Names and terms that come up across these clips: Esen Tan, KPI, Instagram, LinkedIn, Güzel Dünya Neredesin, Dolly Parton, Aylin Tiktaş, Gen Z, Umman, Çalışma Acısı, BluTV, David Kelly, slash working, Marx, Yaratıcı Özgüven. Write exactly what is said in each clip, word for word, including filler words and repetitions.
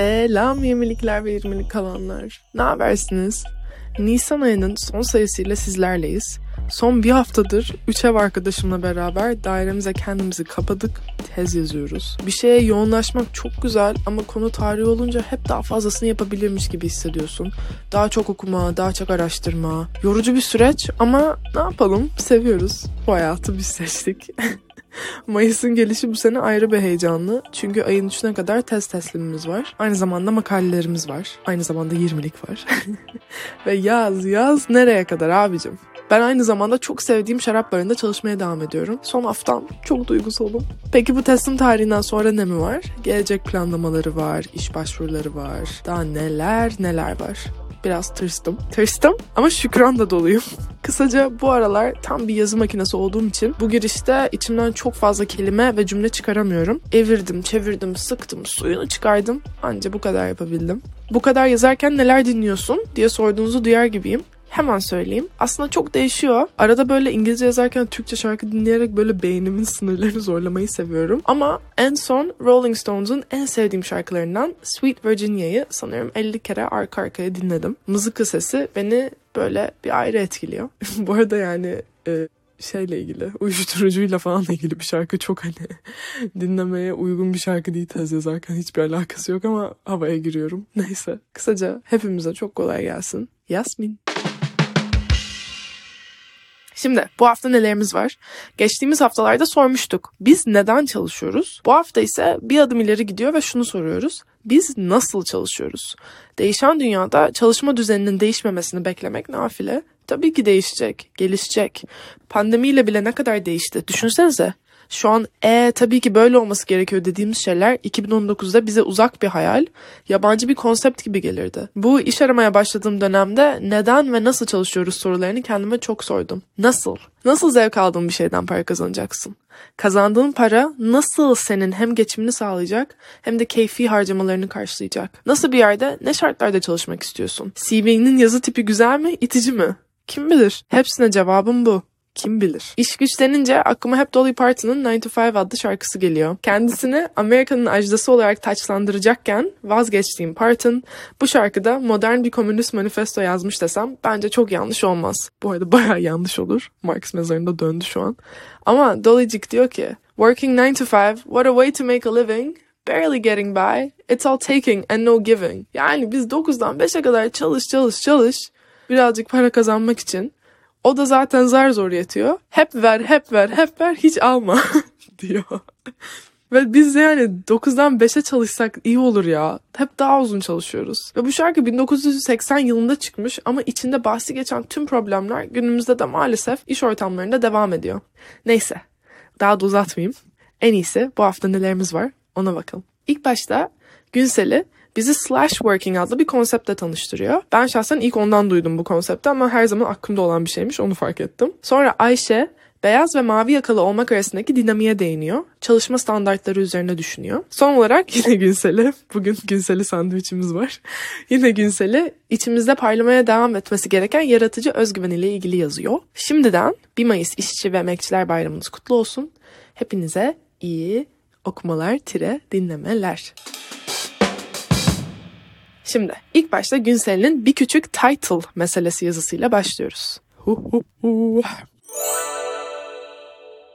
Selam yirmilikler ve yirmilik kalanlar. Ne habersiniz? Nisan ayının son sayısıyla sizlerleyiz. Son bir haftadır üç ev arkadaşımla beraber dairemize kendimizi kapadık, tez yazıyoruz. Bir şeye yoğunlaşmak çok güzel ama konu tarihi olunca hep daha fazlasını yapabilirmiş gibi hissediyorsun. Daha çok okuma, daha çok araştırma. Yorucu bir süreç ama ne yapalım, seviyoruz. Bu hayatı biz seçtik. Mayıs'ın gelişi bu sene ayrı bir heyecanlı. Çünkü ayın üçüne kadar tez teslimimiz var. Aynı zamanda makalelerimiz var. Aynı zamanda yirmilik var. Ve yaz yaz nereye kadar abicim? Ben aynı zamanda çok sevdiğim şarap barında çalışmaya devam ediyorum. Son haftam çok duygusalım. Peki bu teslim tarihinden sonra ne mi var? Gelecek planlamaları var, iş başvuruları var. Daha neler neler var. Biraz tırstım. Tırstım ama şükran da doluyum. Kısaca bu aralar tam bir yazı makinesi olduğum için bu girişte içimden çok fazla kelime ve cümle çıkaramıyorum. Evirdim, çevirdim, sıktım, suyunu çıkardım. Anca bu kadar yapabildim. Bu kadar yazarken neler dinliyorsun diye sorduğunuzu duyar gibiyim. Hemen söyleyeyim. Aslında çok değişiyor. Arada böyle İngilizce yazarken Türkçe şarkı dinleyerek böyle beynimin sınırlarını zorlamayı seviyorum. Ama en son Rolling Stones'un en sevdiğim şarkılarından Sweet Virginia'yı sanıyorum elli kere arka arkaya dinledim. Mızıka sesi beni böyle bir ayrı etkiliyor. Bu arada yani e, şeyle ilgili, uyuşturucuyla falan ilgili bir şarkı çok hani dinlemeye uygun bir şarkı değil, tez yazarken hiçbir alakası yok ama havaya giriyorum. Neyse. Kısaca hepimize çok kolay gelsin. Yasmin. Şimdi bu hafta nelerimiz var? Geçtiğimiz haftalarda sormuştuk. Biz neden çalışıyoruz? Bu hafta ise bir adım ileri gidiyor ve şunu soruyoruz. Biz nasıl çalışıyoruz? Değişen dünyada çalışma düzeninin değişmemesini beklemek nafile. Tabii ki değişecek, gelişecek. Pandemiyle bile ne kadar değişti? Düşünsenize. Şu an ee tabii ki böyle olması gerekiyor dediğimiz şeyler iki bin on dokuzda bize uzak bir hayal, yabancı bir konsept gibi gelirdi. Bu iş aramaya başladığım dönemde neden ve nasıl çalışıyoruz sorularını kendime çok sordum. Nasıl? Nasıl zevk aldığın bir şeyden para kazanacaksın? Kazandığın para nasıl senin hem geçimini sağlayacak hem de keyfi harcamalarını karşılayacak? Nasıl bir yerde, ne şartlarda çalışmak istiyorsun? C V'nin yazı tipi güzel mi, itici mi? Kim bilir? Hepsine cevabım bu. Kim bilir? İş güç denince aklıma hep Dolly Parton'un nine to five adlı şarkısı geliyor. Kendisini Amerika'nın ajdası olarak taçlandıracakken vazgeçtiğim Parton bu şarkıda modern bir komünist manifesto yazmış desem bence çok yanlış olmaz. Bu arada bayağı yanlış olur. Marx mezarında döndü şu an. Ama Dollycik diyor ki "Working nine to five, what a way to make a living. Barely getting by. It's all taking and no giving." Yani biz dokuzdan beşe kadar çalış çalış çalış birazcık para kazanmak için. O da zaten zar zor yetiyor. Hep ver, hep ver, hep ver, hiç alma diyor. Ve biz yani dokuzdan beşe çalışsak iyi olur ya. Hep daha uzun çalışıyoruz. Ve bu şarkı bin dokuz yüz seksen yılında çıkmış ama içinde bahsi geçen tüm problemler günümüzde de maalesef iş ortamlarında devam ediyor. Neyse, daha da uzatmayayım. En iyisi bu hafta nelerimiz var ona bakalım. İlk başta Günsel'i bizi slash working adlı bir konseptle tanıştırıyor. Ben şahsen ilk ondan duydum bu konsepti ama her zaman aklımda olan bir şeymiş, onu fark ettim. Sonra Ayşe, beyaz ve mavi yakalı olmak arasındaki dinamiğe değiniyor. Çalışma standartları üzerine düşünüyor. Son olarak yine Günsel'i, bugün Günsel'i sandviçimiz var. Yine Günsel'i içimizde parlamaya devam etmesi gereken yaratıcı özgüven ile ilgili yazıyor. Şimdiden bir Mayıs İşçi ve Emekçiler Bayramınız kutlu olsun. Hepinize iyi okumalar, tire dinlemeler. Şimdi ilk başta Günsel'in bir küçük title meselesi yazısıyla başlıyoruz.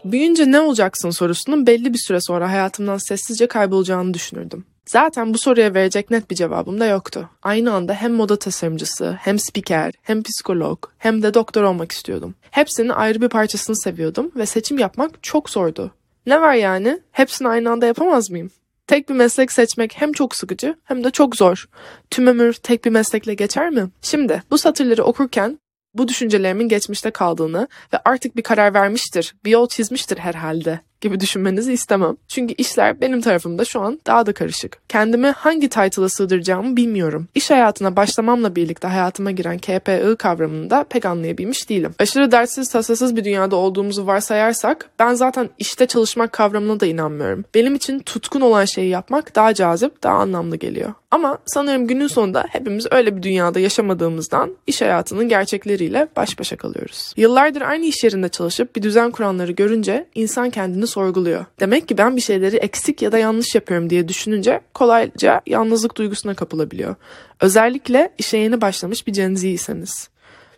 Büyünce ne olacaksın sorusunun belli bir süre sonra hayatımdan sessizce kaybolacağını düşünürdüm. Zaten bu soruya verecek net bir cevabım da yoktu. Aynı anda hem moda tasarımcısı, hem spiker, hem psikolog, hem de doktor olmak istiyordum. Hepsinin ayrı bir parçasını seviyordum ve seçim yapmak çok zordu. Ne var yani? Hepsini aynı anda yapamaz mıyım? Tek bir meslek seçmek hem çok sıkıcı hem de çok zor. Tüm ömür tek bir meslekle geçer mi? Şimdi bu satırları okurken bu düşüncelerimin geçmişte kaldığını ve artık bir karar vermiştir, bir yol çizmiştir herhalde gibi düşünmenizi istemem. Çünkü işler benim tarafımda şu an daha da karışık. Kendimi hangi title'a sığdıracağımı bilmiyorum. İş hayatına başlamamla birlikte hayatıma giren K P I kavramını da pek anlayabilmiş değilim. Aşırı dertsiz, tasasız bir dünyada olduğumuzu varsayarsak ben zaten işte çalışmak kavramına da inanmıyorum. Benim için tutkun olan şeyi yapmak daha cazip, daha anlamlı geliyor. Ama sanırım günün sonunda hepimiz öyle bir dünyada yaşamadığımızdan iş hayatının gerçekleriyle baş başa kalıyoruz. Yıllardır aynı iş yerinde çalışıp bir düzen kuranları görünce insan kendini sorguluyor. Demek ki ben bir şeyleri eksik ya da yanlış yapıyorum diye düşününce kolayca yalnızlık duygusuna kapılabiliyor. Özellikle işe yeni başlamış bir Gen Z'yseniz.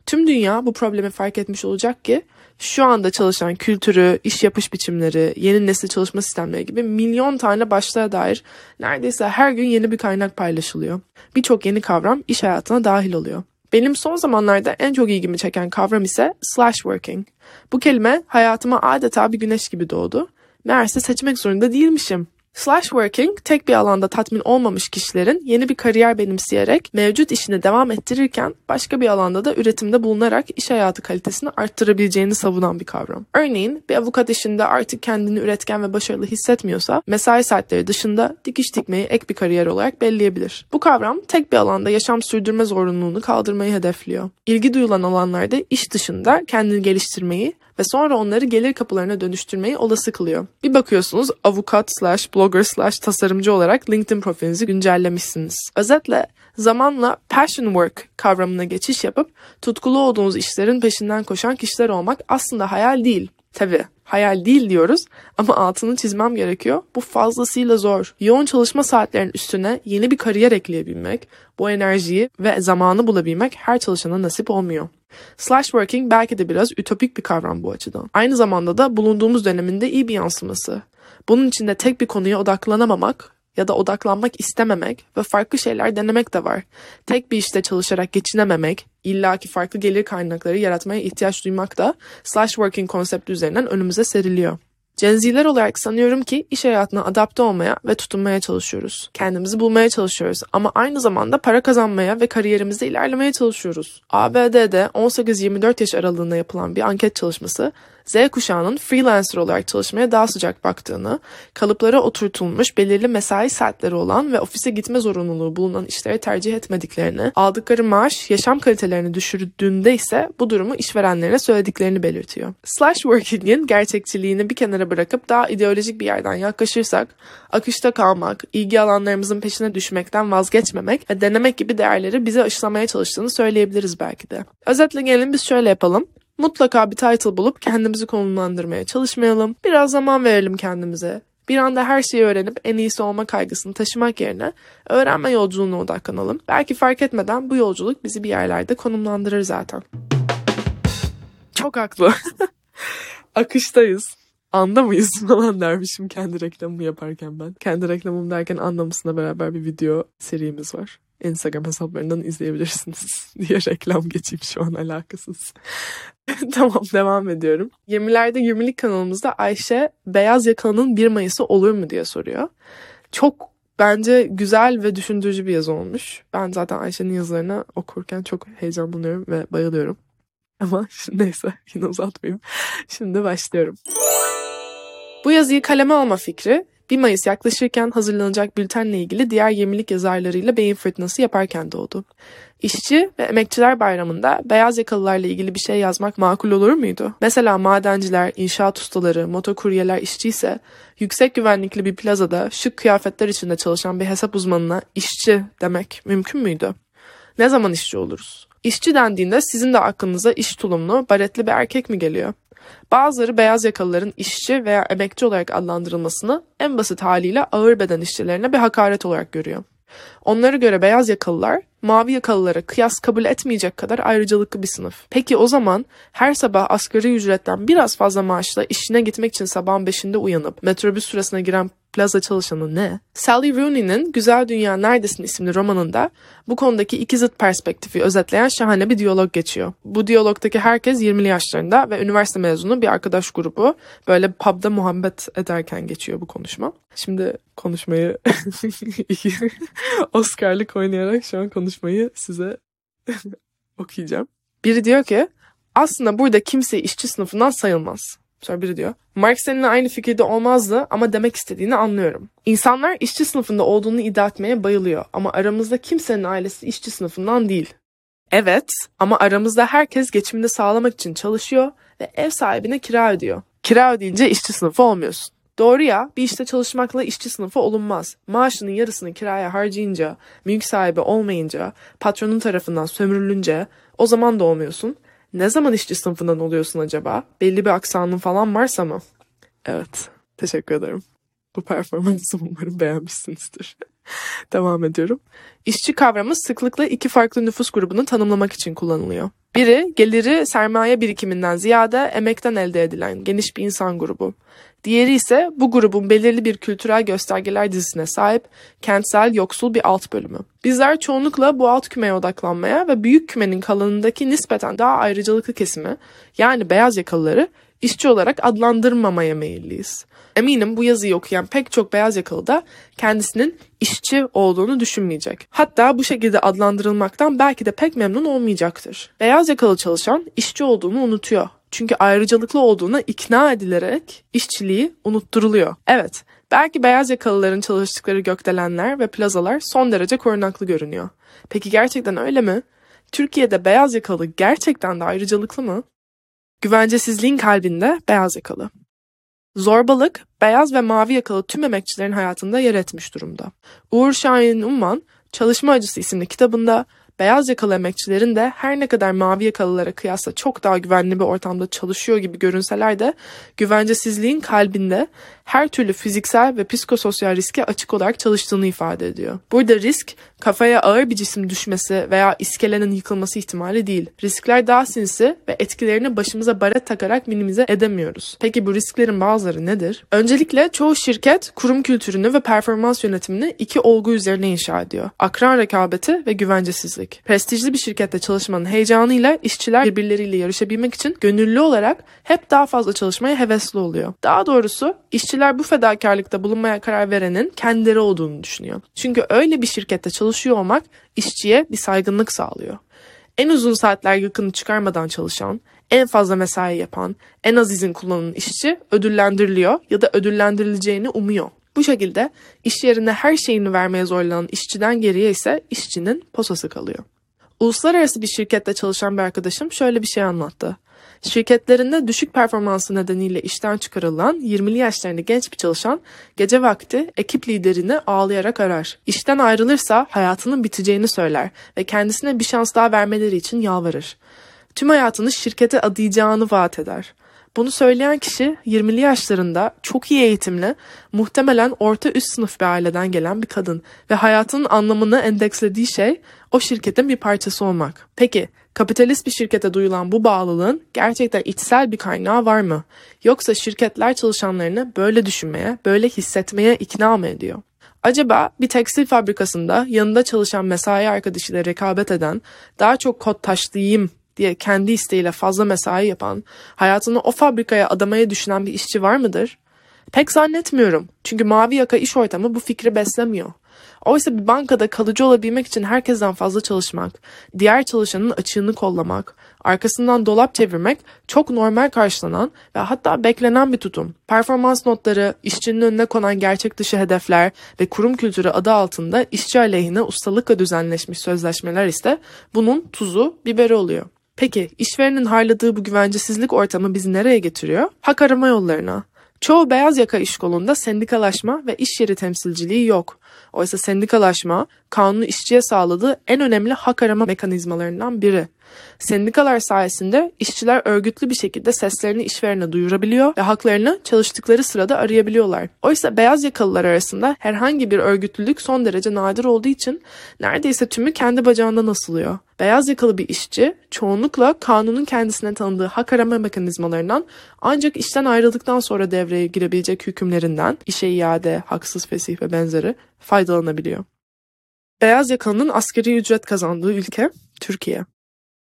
Tüm dünya bu problemi fark etmiş olacak ki şu anda çalışan kültürü, iş yapış biçimleri, yeni nesil çalışma sistemleri gibi milyon tane başlığa dair neredeyse her gün yeni bir kaynak paylaşılıyor. Birçok yeni kavram iş hayatına dahil oluyor. Benim son zamanlarda en çok ilgimi çeken kavram ise slash working. Bu kelime hayatıma adeta bir güneş gibi doğdu. Meğerse seçmek zorunda değilmişim. Slash working, tek bir alanda tatmin olmamış kişilerin yeni bir kariyer benimseyerek mevcut işini devam ettirirken başka bir alanda da üretimde bulunarak iş hayatı kalitesini arttırabileceğini savunan bir kavram. Örneğin bir avukat işinde artık kendini üretken ve başarılı hissetmiyorsa mesai saatleri dışında dikiş dikmeyi ek bir kariyer olarak belleyebilir. Bu kavram tek bir alanda yaşam sürdürme zorunluluğunu kaldırmayı hedefliyor. İlgi duyulan alanlarda iş dışında kendini geliştirmeyi ve sonra onları gelir kapılarına dönüştürmeyi olası kılıyor. Bir bakıyorsunuz avukat slash blogger slash tasarımcı olarak LinkedIn profilinizi güncellemişsiniz. Özetle zamanla passion work kavramına geçiş yapıp tutkulu olduğunuz işlerin peşinden koşan kişiler olmak aslında hayal değil. Tabii hayal değil diyoruz ama altını çizmem gerekiyor. Bu fazlasıyla zor. Yoğun çalışma saatlerinin üstüne yeni bir kariyer ekleyebilmek, bu enerjiyi ve zamanı bulabilmek her çalışana nasip olmuyor. Slash working belki de biraz ütopik bir kavram bu açıdan. Aynı zamanda da bulunduğumuz dönemin de iyi bir yansıması. Bunun içinde tek bir konuya odaklanamamak ya da odaklanmak istememek ve farklı şeyler denemek de var. Tek bir işte çalışarak geçinememek, illaki farklı gelir kaynakları yaratmaya ihtiyaç duymak da slash working konsepti üzerinden önümüze seriliyor. Gen Z'ler olarak sanıyorum ki iş hayatına adapte olmaya ve tutunmaya çalışıyoruz. Kendimizi bulmaya çalışıyoruz ama aynı zamanda para kazanmaya ve kariyerimizde ilerlemeye çalışıyoruz. A B D'de on sekiz yirmi dört yaş aralığında yapılan bir anket çalışması, Z kuşağının freelancer olarak çalışmaya daha sıcak baktığını, kalıplara oturtulmuş belirli mesai saatleri olan ve ofise gitme zorunluluğu bulunan işleri tercih etmediklerini, aldıkları maaş yaşam kalitelerini düşürdüğünde ise bu durumu işverenlerine söylediklerini belirtiyor. Slash working'in gerçekçiliğini bir kenara bırakıp daha ideolojik bir yerden yaklaşırsak, akışta kalmak, ilgi alanlarımızın peşine düşmekten vazgeçmemek ve denemek gibi değerleri bize aşılamaya çalıştığını söyleyebiliriz belki de. Özetle gelin biz şöyle yapalım. Mutlaka bir title bulup kendimizi konumlandırmaya çalışmayalım. Biraz zaman verelim kendimize. Bir anda her şeyi öğrenip en iyisi olma kaygısını taşımak yerine öğrenme yolculuğuna odaklanalım. Belki fark etmeden bu yolculuk bizi bir yerlerde konumlandırır zaten. Çok haklı. Akıştayız. Anda mıyız falan dermişim kendi reklamımı yaparken ben. Kendi reklamım derken anlamasına beraber bir video serimiz var. Instagram hesaplarından izleyebilirsiniz diye reklam geçeyim şu an alakasız. Tamam, devam ediyorum. yirmilerde yirmilik kanalımızda Ayşe beyaz yakalının bir Mayıs'ı olur mu diye soruyor. Çok bence güzel ve düşündürücü bir yazı olmuş. Ben zaten Ayşe'nin yazılarını okurken çok heyecanlanıyorum ve bayılıyorum. Ama neyse, yine uzatmayayım. Şimdi başlıyorum. Bu yazıyı kaleme alma fikri bir Mayıs yaklaşırken hazırlanacak bültenle ilgili diğer yirmilik yazarlarıyla beyin fırtınası yaparken doğdu. İşçi ve Emekçiler Bayramı'nda beyaz yakalılarla ilgili bir şey yazmak makul olur muydu? Mesela madenciler, inşaat ustaları, motokuryeler işçiyse, yüksek güvenlikli bir plazada şık kıyafetler içinde çalışan bir hesap uzmanına işçi demek mümkün müydü? Ne zaman işçi oluruz? İşçi dendiğinde sizin de aklınıza iş tulumlu, baretli bir erkek mi geliyor? Bazıları beyaz yakalıların işçi veya emekçi olarak adlandırılmasını en basit haliyle ağır beden işçilerine bir hakaret olarak görüyor. Onlara göre beyaz yakalılar mavi yakalılara kıyas kabul etmeyecek kadar ayrıcalıklı bir sınıf. Peki o zaman her sabah asgari ücretten biraz fazla maaşla işine gitmek için sabahın beşinde uyanıp metrobüs sırasına giren plaza çalışanı ne? Sally Rooney'nin Güzel Dünya Neredesin isimli romanında bu konudaki iki zıt perspektifi özetleyen şahane bir diyalog geçiyor. Bu diyalogdaki herkes yirmili yaşlarında ve üniversite mezunu bir arkadaş grubu, böyle pub'da muhabbet ederken geçiyor bu konuşma. Şimdi konuşmayı Oscar'lık oynayarak şu an konuşmayı size okuyacağım. Biri diyor ki aslında burada kimse işçi sınıfından sayılmaz. Sonra biri diyor, Marx seninle aynı fikirde olmazdı ama demek istediğini anlıyorum. İnsanlar işçi sınıfında olduğunu iddia etmeye bayılıyor ama aramızda kimsenin ailesi işçi sınıfından değil. Evet ama aramızda herkes geçimini sağlamak için çalışıyor ve ev sahibine kira ödüyor. Kira ödeyince işçi sınıfı olmuyorsun. Doğru ya, bir işte çalışmakla işçi sınıfı olunmaz. Maaşının yarısını kiraya harcayınca, mülk sahibi olmayınca, patronun tarafından sömürülünce o zaman da olmuyorsun. Ne zaman işçi sınıfından oluyorsun acaba? Belli bir aksanın falan varsa mı? Evet. Teşekkür ederim. Bu performansı umarım beğenmişsinizdir. Devam ediyorum. İşçi kavramı sıklıkla iki farklı nüfus grubunu tanımlamak için kullanılıyor. Biri, geliri sermaye birikiminden ziyade emekten elde edilen geniş bir insan grubu. Diğeri ise bu grubun belirli bir kültürel göstergeler dizisine sahip kentsel yoksul bir alt bölümü. Bizler çoğunlukla bu alt kümeye odaklanmaya ve büyük kümenin kalanındaki nispeten daha ayrıcalıklı kesimi, yani beyaz yakalıları işçi olarak adlandırmamaya meyilliyiz. Eminim bu yazıyı okuyan pek çok beyaz yakalı da kendisinin işçi olduğunu düşünmeyecek. Hatta bu şekilde adlandırılmaktan belki de pek memnun olmayacaktır. Beyaz yakalı çalışan işçi olduğunu unutuyor. Çünkü ayrıcalıklı olduğuna ikna edilerek işçiliği unutturuluyor. Evet, belki beyaz yakalıların çalıştıkları gökdelenler ve plazalar son derece korunaklı görünüyor. Peki gerçekten öyle mi? Türkiye'de beyaz yakalı gerçekten de ayrıcalıklı mı? Güvencesizliğin kalbinde beyaz yakalı. Zorbalık, beyaz ve mavi yakalı tüm emekçilerin hayatında yer etmiş durumda. Uğur Şahin'in Umman, Çalışma Acısı isimli kitabında beyaz yakalı emekçilerin de her ne kadar mavi yakalılara kıyasla çok daha güvenli bir ortamda çalışıyor gibi görünseler de güvencesizliğin kalbinde her türlü fiziksel ve psikososyal riske açık olarak çalıştığını ifade ediyor. Burada risk, kafaya ağır bir cisim düşmesi veya iskelenin yıkılması ihtimali değil. Riskler daha sinsi ve etkilerini başımıza baret takarak minimize edemiyoruz. Peki bu risklerin bazıları nedir? Öncelikle çoğu şirket kurum kültürünü ve performans yönetimini iki olgu üzerine inşa ediyor. Akran rekabeti ve güvencesizlik. Prestijli bir şirkette çalışmanın heyecanıyla işçiler birbirleriyle yarışabilmek için gönüllü olarak hep daha fazla çalışmaya hevesli oluyor. Daha doğrusu işçi bu fedakarlıkta bulunmaya karar verenin kendileri olduğunu düşünüyor. Çünkü öyle bir şirkette çalışıyor olmak işçiye bir saygınlık sağlıyor. En uzun saatler yakını çıkarmadan çalışan, en fazla mesai yapan, en az izin kullanan işçi ödüllendiriliyor ya da ödüllendirileceğini umuyor. Bu şekilde iş yerine her şeyini vermeye zorlanan işçiden geriye ise işçinin posası kalıyor. Uluslararası bir şirkette çalışan bir arkadaşım şöyle bir şey anlattı. Şirketlerinde düşük performansı nedeniyle işten çıkarılan yirmili yaşlarında genç bir çalışan gece vakti ekip liderini ağlayarak arar. İşten ayrılırsa hayatının biteceğini söyler ve kendisine bir şans daha vermeleri için yalvarır. Tüm hayatını şirkete adayacağını vaat eder. Bunu söyleyen kişi yirmili yaşlarında çok iyi eğitimli, muhtemelen orta üst sınıf bir aileden gelen bir kadın ve hayatının anlamını endekslediği şey o şirketin bir parçası olmak. Peki kapitalist bir şirkete duyulan bu bağlılığın gerçekten içsel bir kaynağı var mı? Yoksa şirketler çalışanlarını böyle düşünmeye, böyle hissetmeye ikna mı ediyor? Acaba bir tekstil fabrikasında yanında çalışan mesai arkadaşıyla rekabet eden, daha çok kot taşlayayım diye kendi isteğiyle fazla mesai yapan, hayatını o fabrikaya adamaya düşünen bir işçi var mıdır? Pek zannetmiyorum. Çünkü mavi yaka iş ortamı bu fikri beslemiyor. Oysa bir bankada kalıcı olabilmek için herkesten fazla çalışmak, diğer çalışanın açığını kollamak, arkasından dolap çevirmek çok normal karşılanan ve hatta beklenen bir tutum. Performans notları, işçinin önüne konan gerçek dışı hedefler ve kurum kültürü adı altında işçi aleyhine ustalıkla düzenleşmiş sözleşmeler ise bunun tuzu, biberi oluyor. Peki işverenin harladığı bu güvencesizlik ortamı bizi nereye getiriyor? Hak arama yollarına. Çoğu beyaz yaka iş kolunda sendikalaşma ve iş yeri temsilciliği yok. Oysa sendikalaşma, kanunu işçiye sağladığı en önemli hak arama mekanizmalarından biri. Sendikalar sayesinde işçiler örgütlü bir şekilde seslerini işverene duyurabiliyor ve haklarını çalıştıkları sırada arayabiliyorlar. Oysa beyaz yakalılar arasında herhangi bir örgütlülük son derece nadir olduğu için neredeyse tümü kendi bacağından asılıyor. Beyaz yakalı bir işçi çoğunlukla kanunun kendisine tanıdığı hak arama mekanizmalarından ancak işten ayrıldıktan sonra devreye girebilecek hükümlerinden işe iade, haksız fesih ve benzeri faydalanabiliyor. Beyaz yakalının asgari ücret kazandığı ülke Türkiye.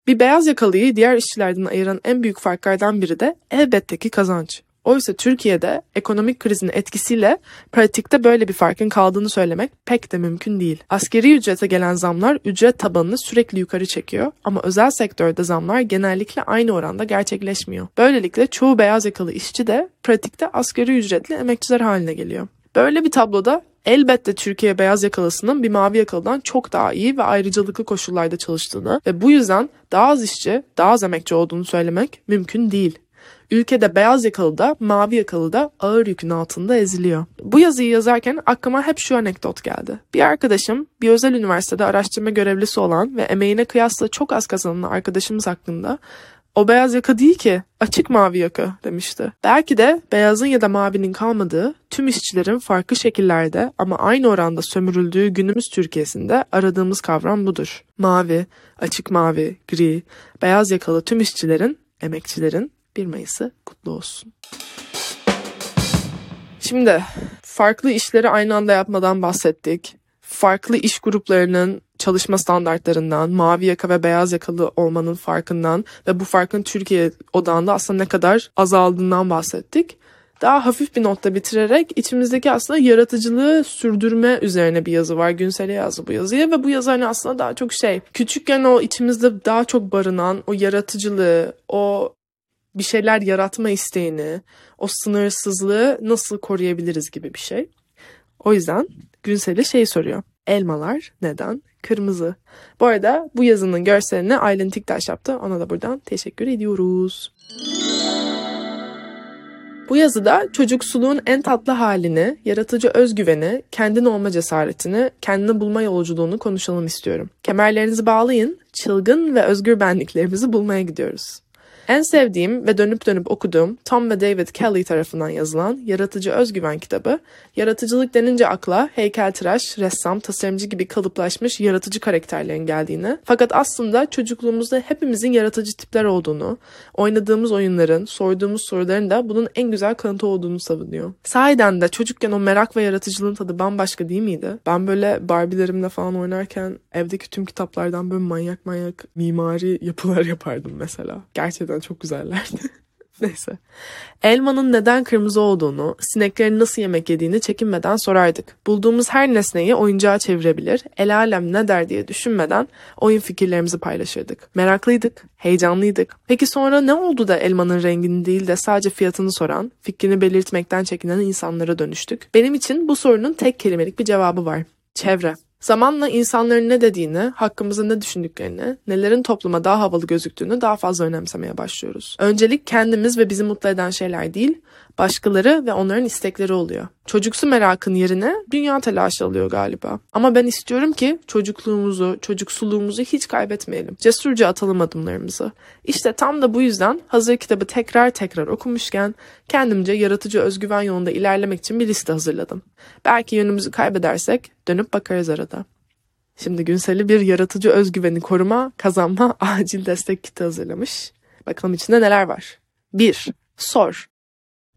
Bir beyaz yakalıyı diğer işçilerden ayıran en büyük farklardan biri de elbette ki kazanç. Oysa Türkiye'de ekonomik krizin etkisiyle pratikte böyle bir farkın kaldığını söylemek pek de mümkün değil. Asgari ücrete gelen zamlar ücret tabanını sürekli yukarı çekiyor ama özel sektörde zamlar genellikle aynı oranda gerçekleşmiyor. Böylelikle çoğu beyaz yakalı işçi de pratikte asgari ücretli emekçiler haline geliyor. Böyle bir tabloda elbette Türkiye beyaz yakalısının bir mavi yakalıdan çok daha iyi ve ayrıcalıklı koşullarda çalıştığını ve bu yüzden daha az işçi, daha az emekçi olduğunu söylemek mümkün değil. Ülkede beyaz yakalı da mavi yakalı da ağır yükün altında eziliyor. Bu yazıyı yazarken aklıma hep şu anekdot geldi. Bir arkadaşım bir özel üniversitede araştırma görevlisi olan ve emeğine kıyasla çok az kazanan arkadaşımız hakkında O beyaz yaka değil ki, açık mavi yaka demişti. Belki de beyazın ya da mavinin kalmadığı, tüm işçilerin farklı şekillerde ama aynı oranda sömürüldüğü günümüz Türkiye'sinde aradığımız kavram budur. Mavi, açık mavi, gri, beyaz yakalı tüm işçilerin, emekçilerin bir Mayıs'ı kutlu olsun. Şimdi farklı işleri aynı anda yapmadan bahsettik. Farklı iş gruplarının çalışma standartlarından, mavi yaka ve beyaz yakalı olmanın farkından ve bu farkın Türkiye odağında aslında ne kadar azaldığından bahsettik. Daha hafif bir notla bitirerek içimizdeki aslında yaratıcılığı sürdürme üzerine bir yazı var. Günsel'e yazdı bu yazıyı ve bu yazı hani aslında daha çok şey, küçükken o içimizde daha çok barınan o yaratıcılığı, o bir şeyler yaratma isteğini, o sınırsızlığı nasıl koruyabiliriz gibi bir şey. O yüzden Günsel'e şey soruyor. Elmalar neden kırmızı? Bu arada bu yazının görselini Aylin Tiktaş yaptı. Ona da buradan teşekkür ediyoruz. Bu yazıda çocuksuluğun en tatlı halini, yaratıcı özgüveni, kendin olma cesaretini, kendini bulma yolculuğunu konuşalım istiyorum. Kemerlerinizi bağlayın, çılgın ve özgür benliklerimizi bulmaya gidiyoruz. En sevdiğim ve dönüp dönüp okuduğum Tom ve David Kelly tarafından yazılan Yaratıcı Özgüven kitabı, yaratıcılık denince akla heykeltıraş, ressam, tasarımcı gibi kalıplaşmış yaratıcı karakterlerin geldiğini, fakat aslında çocukluğumuzda hepimizin yaratıcı tipler olduğunu, oynadığımız oyunların, sorduğumuz soruların da bunun en güzel kanıtı olduğunu savunuyor. Sahiden de çocukken o merak ve yaratıcılığın tadı bambaşka değil miydi? Ben böyle Barbie'lerimle falan oynarken evdeki tüm kitaplardan böyle manyak manyak mimari yapılar yapardım mesela. Gerçekten çok güzellerdi. Neyse. Elmanın neden kırmızı olduğunu, sineklerin nasıl yemek yediğini çekinmeden sorardık. Bulduğumuz her nesneyi oyuncağa çevirebilir, el alem ne der diye düşünmeden oyun fikirlerimizi paylaşırdık. Meraklıydık, heyecanlıydık. Peki sonra ne oldu da elmanın rengini değil de sadece fiyatını soran, fikrini belirtmekten çekinen insanlara dönüştük? Benim için bu sorunun tek kelimelik bir cevabı var. Çevre. Zamanla insanların ne dediğini, hakkımızda ne düşündüklerini, nelerin topluma daha havalı gözüktüğünü daha fazla önemsemeye başlıyoruz. Öncelik kendimiz ve bizi mutlu eden şeyler değil, başkaları ve onların istekleri oluyor. Çocuksu merakın yerine dünya telaşı alıyor galiba. Ama ben istiyorum ki çocukluğumuzu, çocuksuluğumuzu hiç kaybetmeyelim. Cesurca atalım adımlarımızı. İşte tam da bu yüzden hazır kitabı tekrar tekrar okumuşken kendimce yaratıcı özgüven yolunda ilerlemek için bir liste hazırladım. Belki yönümüzü kaybedersek dönüp bakarız arada. Şimdi Günsel'i bir yaratıcı özgüveni koruma, kazanma, acil destek kiti hazırlamış. Bakalım içinde neler var. bir. Sor.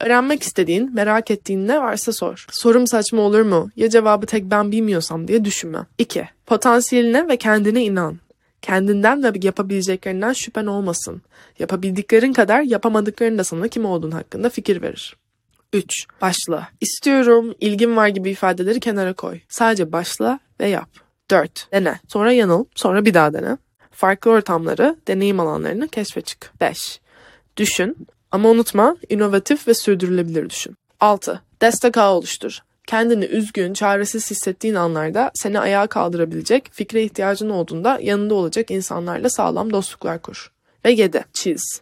Öğrenmek istediğin, merak ettiğin ne varsa sor. Sorum saçma olur mu? Ya cevabı tek ben bilmiyorsam diye düşünme. iki. Potansiyeline ve kendine inan. Kendinden ve yapabileceklerinden şüphen olmasın. Yapabildiklerin kadar yapamadıkların da sana kim olduğun hakkında fikir verir. üç. Başla. İstiyorum, ilgim var gibi ifadeleri kenara koy. Sadece başla ve yap. dört. Dene. Sonra yanıl, sonra bir daha dene. Farklı ortamları, deneyim alanlarını keşfe çık. beş. Düşün. Ama unutma, inovatif ve sürdürülebilir düşün. altı. Destek ağı oluştur. Kendini üzgün, çaresiz hissettiğin anlarda seni ayağa kaldırabilecek, fikre ihtiyacın olduğunda yanında olacak insanlarla sağlam dostluklar kur. Ve yedi. Çiz.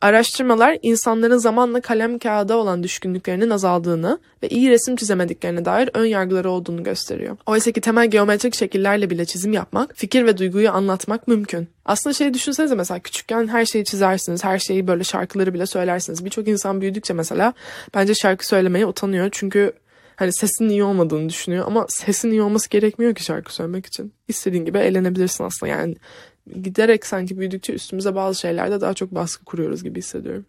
Araştırmalar insanların zamanla kalem kağıda olan düşkünlüklerinin azaldığını ve iyi resim çizemediklerine dair ön yargıları olduğunu gösteriyor. Oysa ki temel geometrik şekillerle bile çizim yapmak, fikir ve duyguyu anlatmak mümkün. Aslında şey düşünsenize, mesela küçükken her şeyi çizersiniz, her şeyi böyle şarkıları bile söylersiniz. Birçok insan büyüdükçe mesela bence şarkı söylemeye utanıyor çünkü hani sesin iyi olmadığını düşünüyor ama sesin iyi olması gerekmiyor ki şarkı söylemek için. İstediğin gibi eğlenebilirsin aslında yani. Giderek sanki büyüdükçe üstümüze bazı şeylerde daha çok baskı kuruyoruz gibi hissediyorum.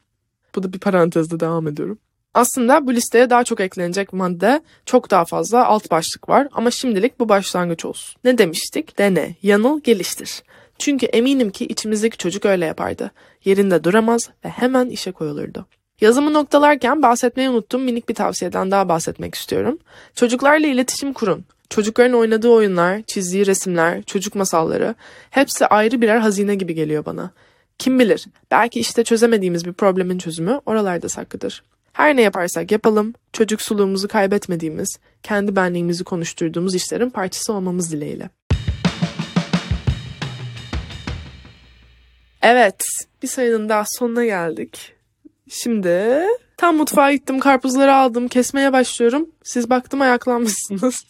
Bu da bir parantezde devam ediyorum. Aslında bu listeye daha çok eklenecek madde, çok daha fazla alt başlık var ama şimdilik bu başlangıç olsun. Ne demiştik? Dene, yanıl, geliştir. Çünkü eminim ki içimizdeki çocuk öyle yapardı. Yerinde duramaz ve hemen işe koyulurdu. Yazımı noktalarken bahsetmeyi unuttum, minik bir tavsiyeden daha bahsetmek istiyorum. Çocuklarla iletişim kurun. Çocukların oynadığı oyunlar, çizdiği resimler, çocuk masalları hepsi ayrı birer hazine gibi geliyor bana. Kim bilir, belki işte çözemediğimiz bir problemin çözümü oralarda saklıdır. Her ne yaparsak yapalım, çocuksuluğumuzu kaybetmediğimiz, kendi benliğimizi konuşturduğumuz işlerin parçası olmamız dileğiyle. Evet, bir sayının daha sonuna geldik. Şimdi tam mutfağa gittim, karpuzları aldım, kesmeye başlıyorum. Siz baktım ayaklanmışsınız.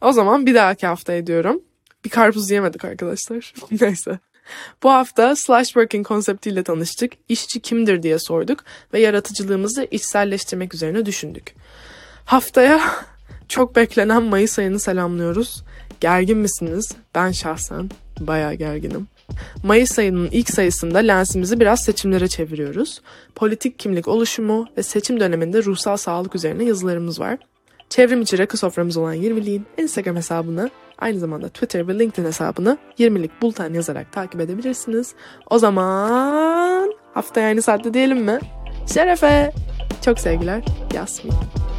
O zaman bir dahaki hafta ediyorum. Bir karpuz yemedik arkadaşlar. Neyse. Bu hafta slash working konseptiyle tanıştık, işçi kimdir diye sorduk ve yaratıcılığımızı içselleştirmek üzerine düşündük. Haftaya çok beklenen Mayıs ayını selamlıyoruz. Gergin misiniz? Ben şahsen bayağı gerginim. Mayıs ayının ilk sayısında lensimizi biraz seçimlere çeviriyoruz. Politik kimlik oluşumu ve seçim döneminde ruhsal sağlık üzerine yazılarımız var. Çevrim içi rakı soframız olan yirmiliğin Instagram hesabını, aynı zamanda Twitter ve LinkedIn hesabını yirmilik Bulten yazarak takip edebilirsiniz. O zaman haftaya aynı saatte diyelim mi? Şerefe! Çok sevgiler, Yasmin.